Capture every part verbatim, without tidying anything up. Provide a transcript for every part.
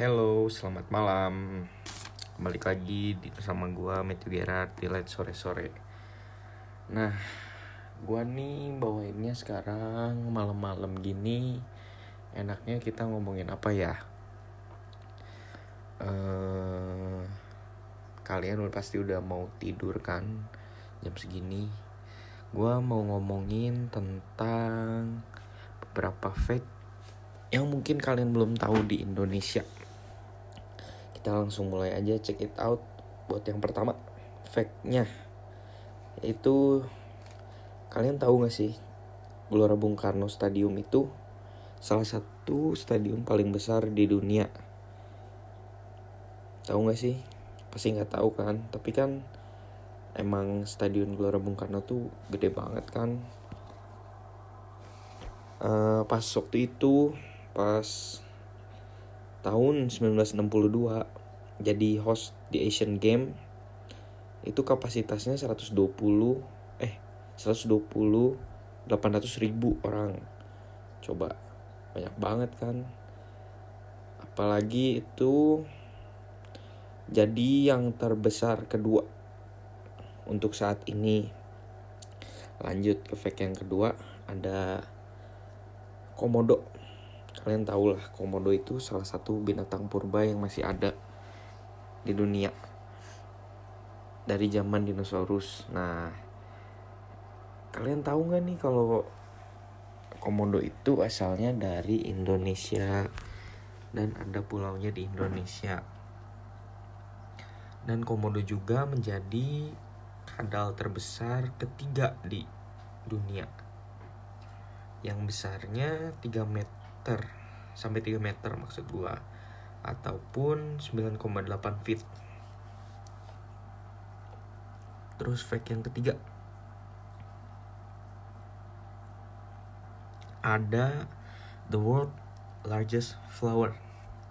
Hello, selamat malam. Balik lagi bersama gue Matthew Gerard di Light Sore-Sore. Nah, gue nih bawainnya sekarang malam-malam gini. Enaknya kita ngomongin apa ya? Uh, kalian udah pasti udah mau tidur kan jam segini. Gue mau ngomongin tentang beberapa fact yang mungkin kalian belum tahu di Indonesia. Kita langsung mulai aja, check it out. Buat yang pertama, fact-nya itu, kalian tahu gak sih Gelora Bung Karno Stadium itu salah satu stadium paling besar di dunia? Tahu gak sih? Pasti gak tahu kan. Tapi kan emang stadion Gelora Bung Karno tuh gede banget kan. uh, Pas waktu itu, pas tahun sembilan belas enam puluh dua jadi host di Asian Games, itu kapasitasnya seratus dua puluh eh seratus dua puluh delapan ratus ribu orang. Coba, banyak banget kan. Apalagi itu jadi yang terbesar kedua untuk saat ini. Lanjut ke fact yang kedua, ada Komodo. Kalian tahu lah, komodo itu salah satu binatang purba yang masih ada di dunia dari zaman dinosaurus. Nah, kalian tahu nggak nih kalau komodo itu asalnya dari Indonesia dan ada pulaunya di Indonesia. Dan komodo juga menjadi kadal terbesar ketiga di dunia, yang besarnya tiga meter sampai tiga meter maksud gua, ataupun sembilan koma delapan feet. Terus fact yang ketiga, ada the world largest flower,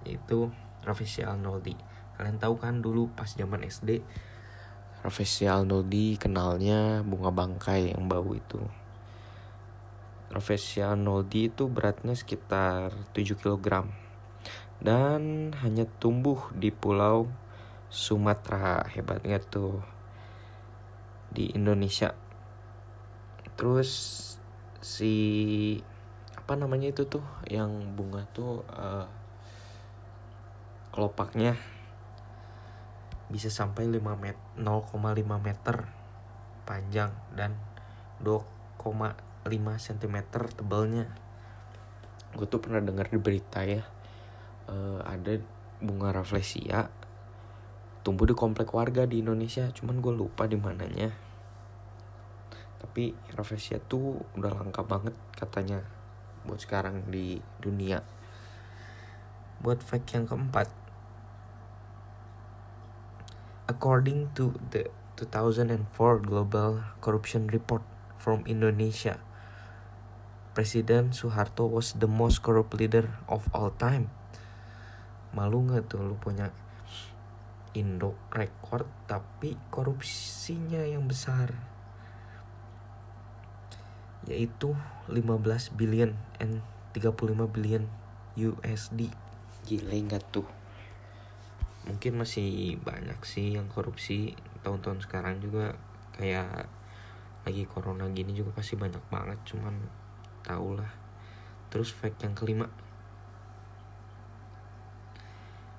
yaitu Rafflesia Arnoldii. Kalian tahu kan dulu pas zaman S D Rafflesia Arnoldii kenalnya bunga bangkai yang bau itu. Rafflesia Arnoldii itu beratnya sekitar tujuh kilogram dan hanya tumbuh di pulau Sumatra. Hebatnya tuh di Indonesia. Terus si apa namanya itu tuh yang bunga tuh, uh, kelopaknya bisa sampai nol koma lima meter panjang dan dua koma lima sentimeter tebalnya. Gue tuh pernah dengar di berita ya, uh, ada bunga rafflesia tumbuh di komplek warga di Indonesia, cuman gue lupa di mananya. Tapi rafflesia tuh udah langka banget katanya buat sekarang di dunia. Buat fact yang keempat, according to the two thousand four Global Corruption Report from Indonesia, Presiden Soeharto was the most corrupt leader of all time. Malu gak tuh lu punya Indo record tapi korupsinya yang besar, yaitu lima belas billion and tiga puluh lima billion U S D. Gila gak tuh? Mungkin masih banyak sih yang korupsi tahun-tahun sekarang juga, kayak lagi corona gini juga pasti banyak banget, cuman tahulah. Terus fact yang kelima,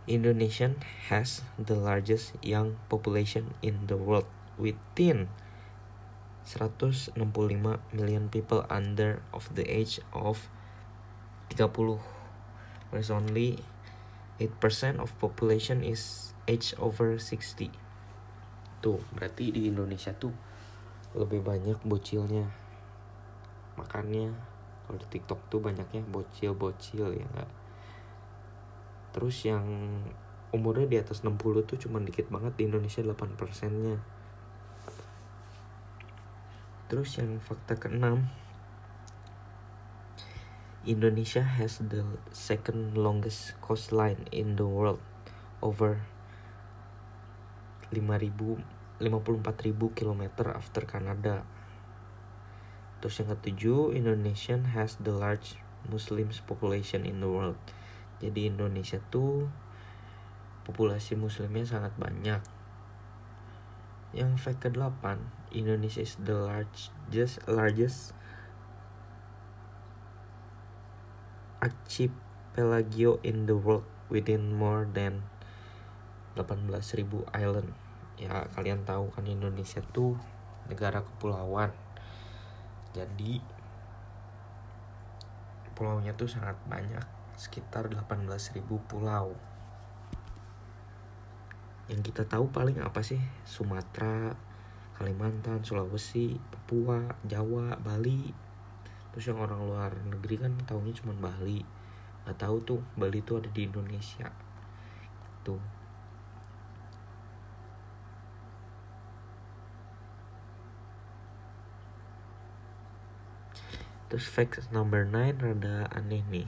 Indonesia has the largest young population in the world within seratus enam puluh lima million people under of the age of tiga puluh. There's only eight percent of population is age over sixty. Tuh, berarti di Indonesia tuh lebih banyak bocilnya. Makanya kalau di TikTok tuh banyaknya bocil-bocil ya enggak. Terus yang umurnya di atas enam puluh tuh cuman dikit banget di Indonesia, delapan persennya. Terus yang fakta keenam, Indonesia has the second longest coastline in the world, over lima ribu lima puluh empat ribu kilometer after Canada. Terus yang ketujuh, Indonesia has the large Muslims population in the world. Jadi Indonesia tuh populasi muslimnya sangat banyak. Yang fact kedelapan, Indonesia is the largest largest archipelago in the world within more than delapan belas ribu island. Ya, kalian tahu kan Indonesia tuh negara kepulauan. Jadi pulaunya tuh sangat banyak, sekitar delapan belas ribu pulau. Yang kita tahu paling apa sih? Sumatera, Kalimantan, Sulawesi, Papua, Jawa, Bali. Terus yang orang luar negeri kan taunya cuma Bali, nggak tahu tuh Bali tuh ada di Indonesia gitu. Terus fact number nine rada aneh nih.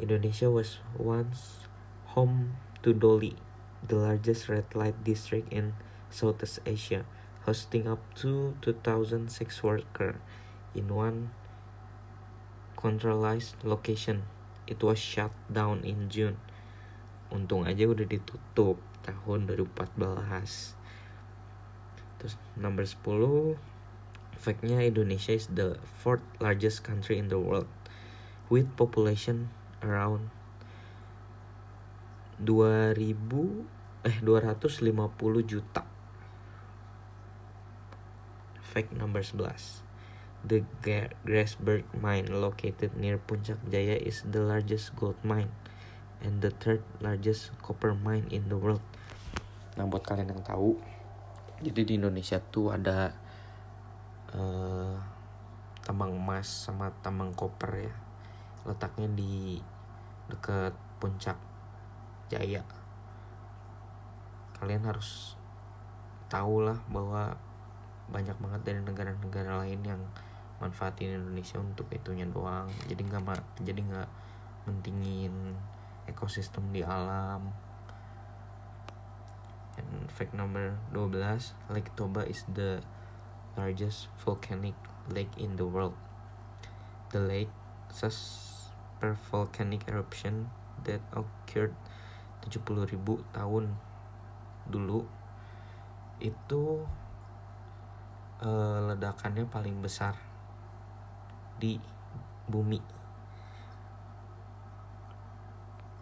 Indonesia was once home to Dolly, the largest red light district in Southeast Asia, hosting up to two thousand six workers in one centralized location. It was shut down in June. Untung aja udah ditutup tahun dua ribu empat belas. Terus number sepuluh, fact-nya Indonesia is the fourth largest country in the world with population around dua ribu eh dua ratus lima puluh juta. Fact number sebelas, the Grasberg mine located near Puncak Jaya is the largest gold mine and the third largest copper mine in the world. Nah, buat kalian yang tahu, jadi di Indonesia tuh ada uh, tambang emas sama tambang koper ya. Letaknya di dekat Puncak Jaya. Kalian harus tahu lah bahwa banyak banget dari negara-negara lain yang manfaatin Indonesia untuk itunya doang, jadi nggak jadi nggak mentingin ekosistem di alam. And fact number twelve, Lake Toba is the largest volcanic lake in the world. The lake suffers per volcanic eruption that occurred tujuh puluh ribu tahun dulu. Itu uh, ledakannya paling besar di bumi,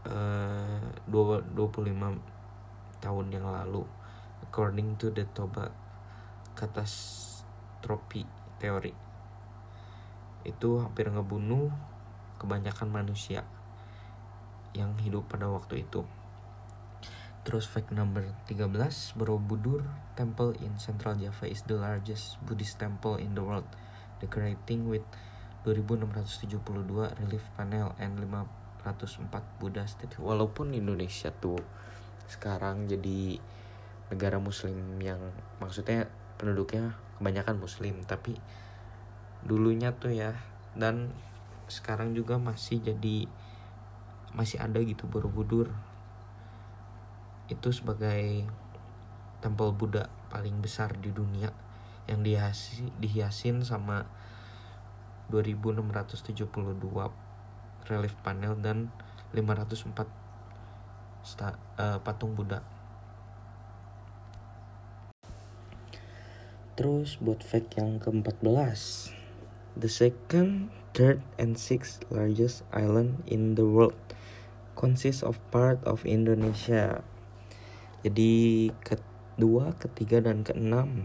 uh, dua puluh lima tahun yang lalu, according to the Toba Catastrophe Theory. Itu hampir ngebunuh kebanyakan manusia yang hidup pada waktu itu. Terus fact number tiga belas, Borobudur Temple in Central Java is the largest Buddhist temple in the world, decorating with dua ribu enam ratus tujuh puluh dua relief panel and lima ratus empat Buddha statue. Walaupun Indonesia tuh sekarang jadi negara muslim yang maksudnya penduduknya kebanyakan muslim, tapi dulunya tuh ya, dan sekarang juga masih jadi masih ada gitu Borobudur. Itu sebagai tempel Buddha paling besar di dunia yang dihiasi, dihiasin sama dua ribu enam ratus tujuh puluh dua relief panel dan lima ratus empat sta, uh, patung Buddha. Terus buat fact yang keempat belas, the second, third, and sixth largest island in the world consists of part of Indonesia. Jadi kedua, ketiga, dan keenam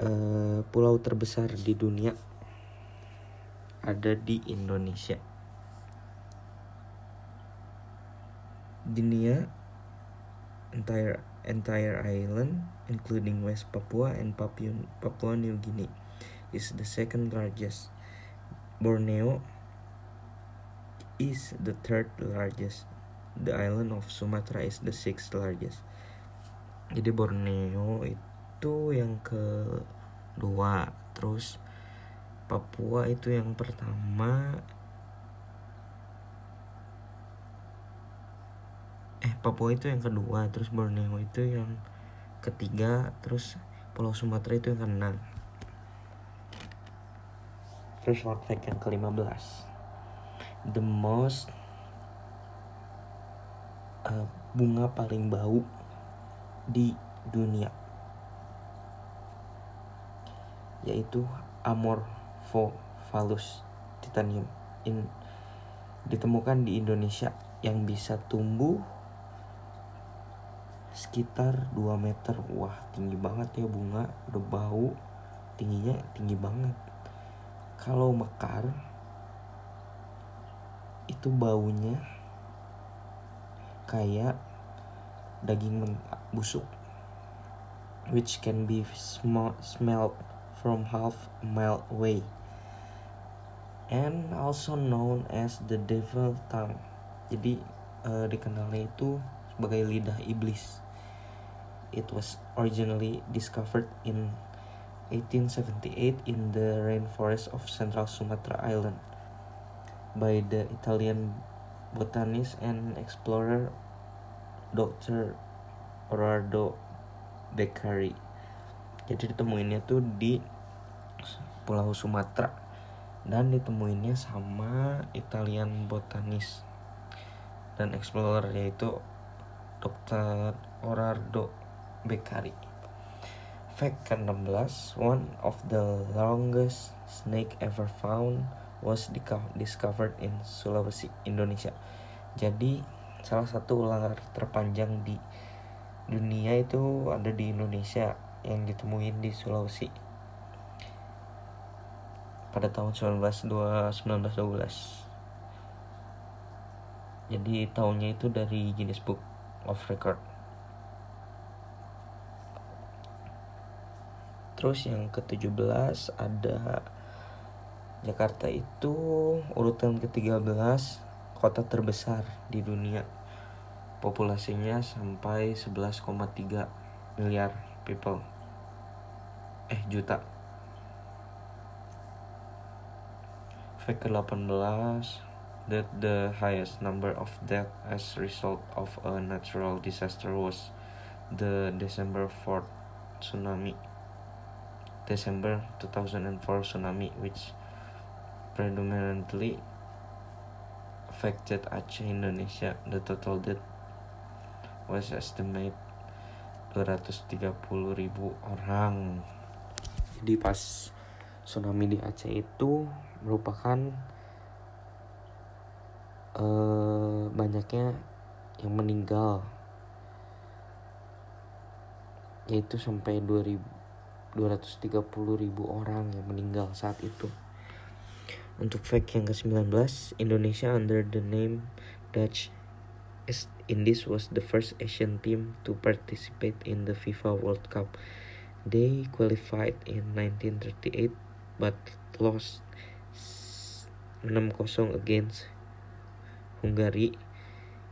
uh, pulau terbesar di dunia ada di Indonesia. Dunia entire entire island, including West Papua and Papua, Papua New Guinea, is the second largest. Borneo is the third largest. The island of Sumatra is the sixth largest. Jadi Borneo itu yang kedua, terus Papua itu yang pertama. Eh Papua itu yang kedua, terus Borneo itu yang ketiga, terus Pulau Sumatra itu yang keenam. Terus fun fact yang kelima belas, the most Uh, bunga paling bau di dunia, yaitu Amorphophallus titanum, in, ditemukan di Indonesia yang bisa tumbuh sekitar dua meter. Wah, tinggi banget ya bunga, udah bau, tingginya tinggi banget. Kalau mekar itu baunya kayak daging busuk, which can be sm- smelled from half a mile away, and also known as the devil tongue. Jadi uh, dikenalnya itu sebagai lidah iblis. It was originally discovered in eighteen seventy-eight in the rainforest of Central Sumatra Island by the Italian botanist and explorer Doctor Odoardo Beccari. Jadi ditemuinnya tuh di Pulau Sumatera, dan ditemuinnya sama Italian botanis dan explorer yaitu Doctor Odoardo Beccari. Fact ke enam belas, one of the longest snake ever found was discovered in Sulawesi, Indonesia. Jadi salah satu ular terpanjang di dunia itu ada di Indonesia, yang ditemuin di Sulawesi pada tahun seribu sembilan ratus dua belas. Jadi tahunnya itu dari Guinness Book of Record. Terus yang ke tujuh belas ada Jakarta, itu urutan ke tiga belas kota terbesar di dunia. Populasinya sampai sebelas koma tiga miliar people. Eh juta. Fact ke delapan belas, that the highest number of death as result of a natural disaster was the December fourth tsunami. December two thousand four tsunami, which predominantly affected Aceh, Indonesia. The total death was estimated dua ratus tiga puluh ribu orang. Jadi pas tsunami di Aceh itu merupakan uh, banyaknya yang meninggal, yaitu sampai dua ratus tiga puluh ribu orang yang meninggal saat itu. Untuk fact yang ke sembilan belas, Indonesia under the name Dutch East Indies was the first Asian team to participate in the FIFA World Cup. They qualified in nineteen thirty-eight but lost enam kosong against Hungary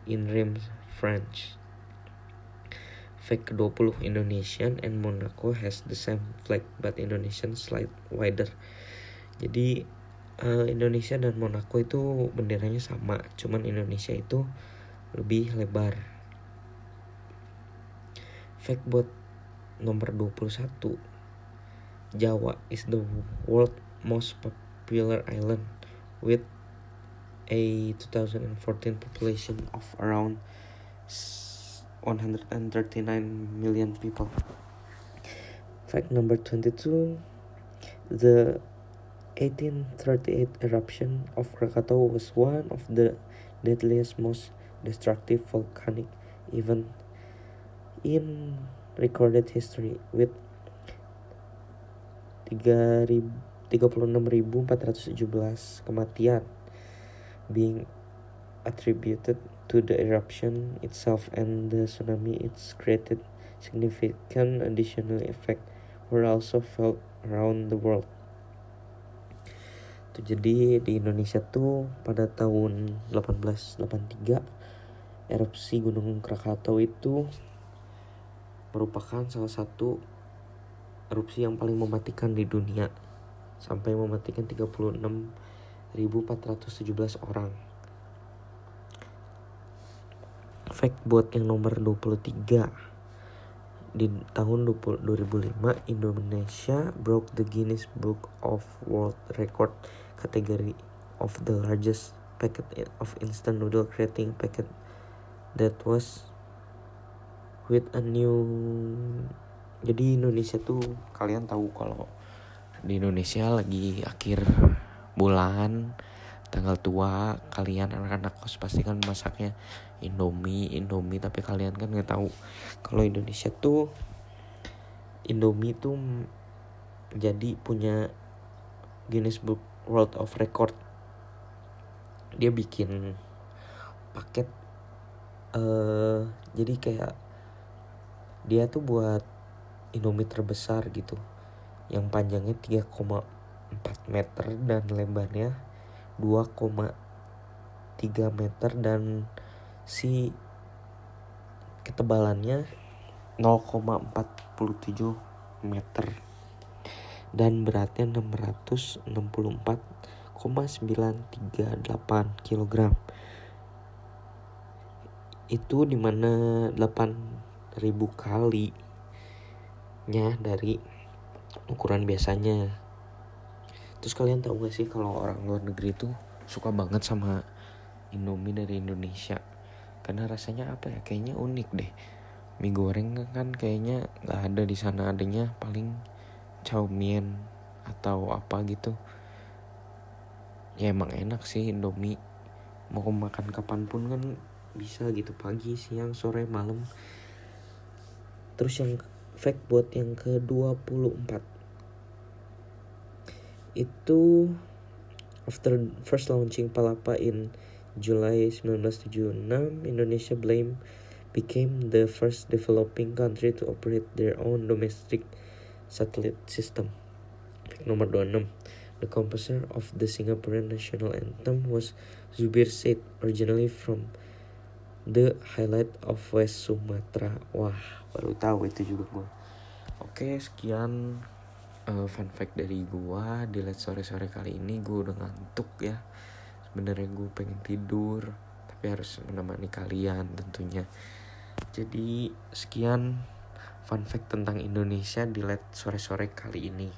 in Reims, France. Fact ke dua puluh, Indonesian and Monaco has the same flag but Indonesian slight wider. Jadi Indonesia dan Monaco itu benderanya sama, cuman Indonesia itu lebih lebar. Fact buat nomor dua puluh satu, Java is the world most popular island with a twenty fourteen population of around one hundred thirty-nine million people. Fact number twenty-two, the eighteen thirty-eight eruption of Krakatoa was one of the deadliest, most destructive volcanic event in recorded history, with tiga puluh enam ribu empat ratus tujuh belas kematian being attributed to the eruption itself, and the tsunami it's created significant additional effect were also felt around the world. Jadi di Indonesia tuh pada tahun delapan belas delapan puluh tiga erupsi Gunung Krakatoa itu merupakan salah satu erupsi yang paling mematikan di dunia, sampai mematikan tiga puluh enam ribu empat ratus tujuh belas orang. Fact buat yang nomor dua puluh tiga, di tahun dua ribu lima Indonesia broke the Guinness Book of World Record category of the largest packet of instant noodle, creating a packet that was with a new. Jadi Indonesia tuh kalian tahu kalau di Indonesia lagi akhir bulan tanggal tua, kalian anak-anak kos pasti kan masaknya Indomie, Indomie tapi kalian kan nggak tahu kalau Indonesia tuh Indomie tuh jadi punya Guinness Book World of Record. Dia bikin paket uh, jadi kayak dia tuh buat Indomie terbesar gitu, yang panjangnya tiga koma empat meter dan lebarnya dua koma tiga meter dan si ketebalannya nol koma empat tujuh meter dan beratnya enam ratus enam puluh empat koma sembilan tiga delapan kilogram. Itu dimana delapan ribu kalinya dari ukuran biasanya. Terus kalian tahu gak sih kalau orang luar negeri tuh suka banget sama Indomie dari Indonesia karena rasanya apa ya, kayaknya unik deh. Mie goreng kan kayaknya nggak ada di sana, adanya paling caumian atau apa gitu. Ya emang enak sih Indomie, mau makan kapanpun kan bisa gitu, pagi, siang, sore, malam. Terus yang fact buat yang ke dua puluh empat itu, after first launching Palapa in July nineteen seventy-six, Indonesia blame became the first developing country to operate their own domestic satellite system. Nomor dua puluh enam, the composer of the Singaporean national anthem was Zubir Said, originally from the highlight of West Sumatra. Wah, baru tahu itu juga gue. Oke, sekian Uh, fun fact dari gua di Let's Sore-Sore kali ini. Gua udah ngantuk ya, sebenarnya gua pengen tidur tapi harus menemani kalian tentunya. Jadi sekian fun fact tentang Indonesia di Let's Sore-Sore kali ini.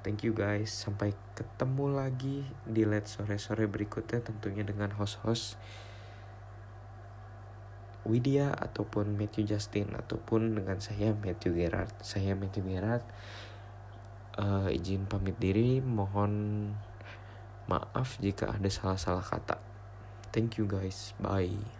Thank you guys, sampai ketemu lagi di Let's Sore-Sore berikutnya tentunya dengan host-host Widya ataupun Matthew Justin ataupun dengan saya Matthew Gerard. Saya Matthew Gerard Uh, izin pamit diri, mohon maaf jika ada salah-salah kata. Thank you guys, bye.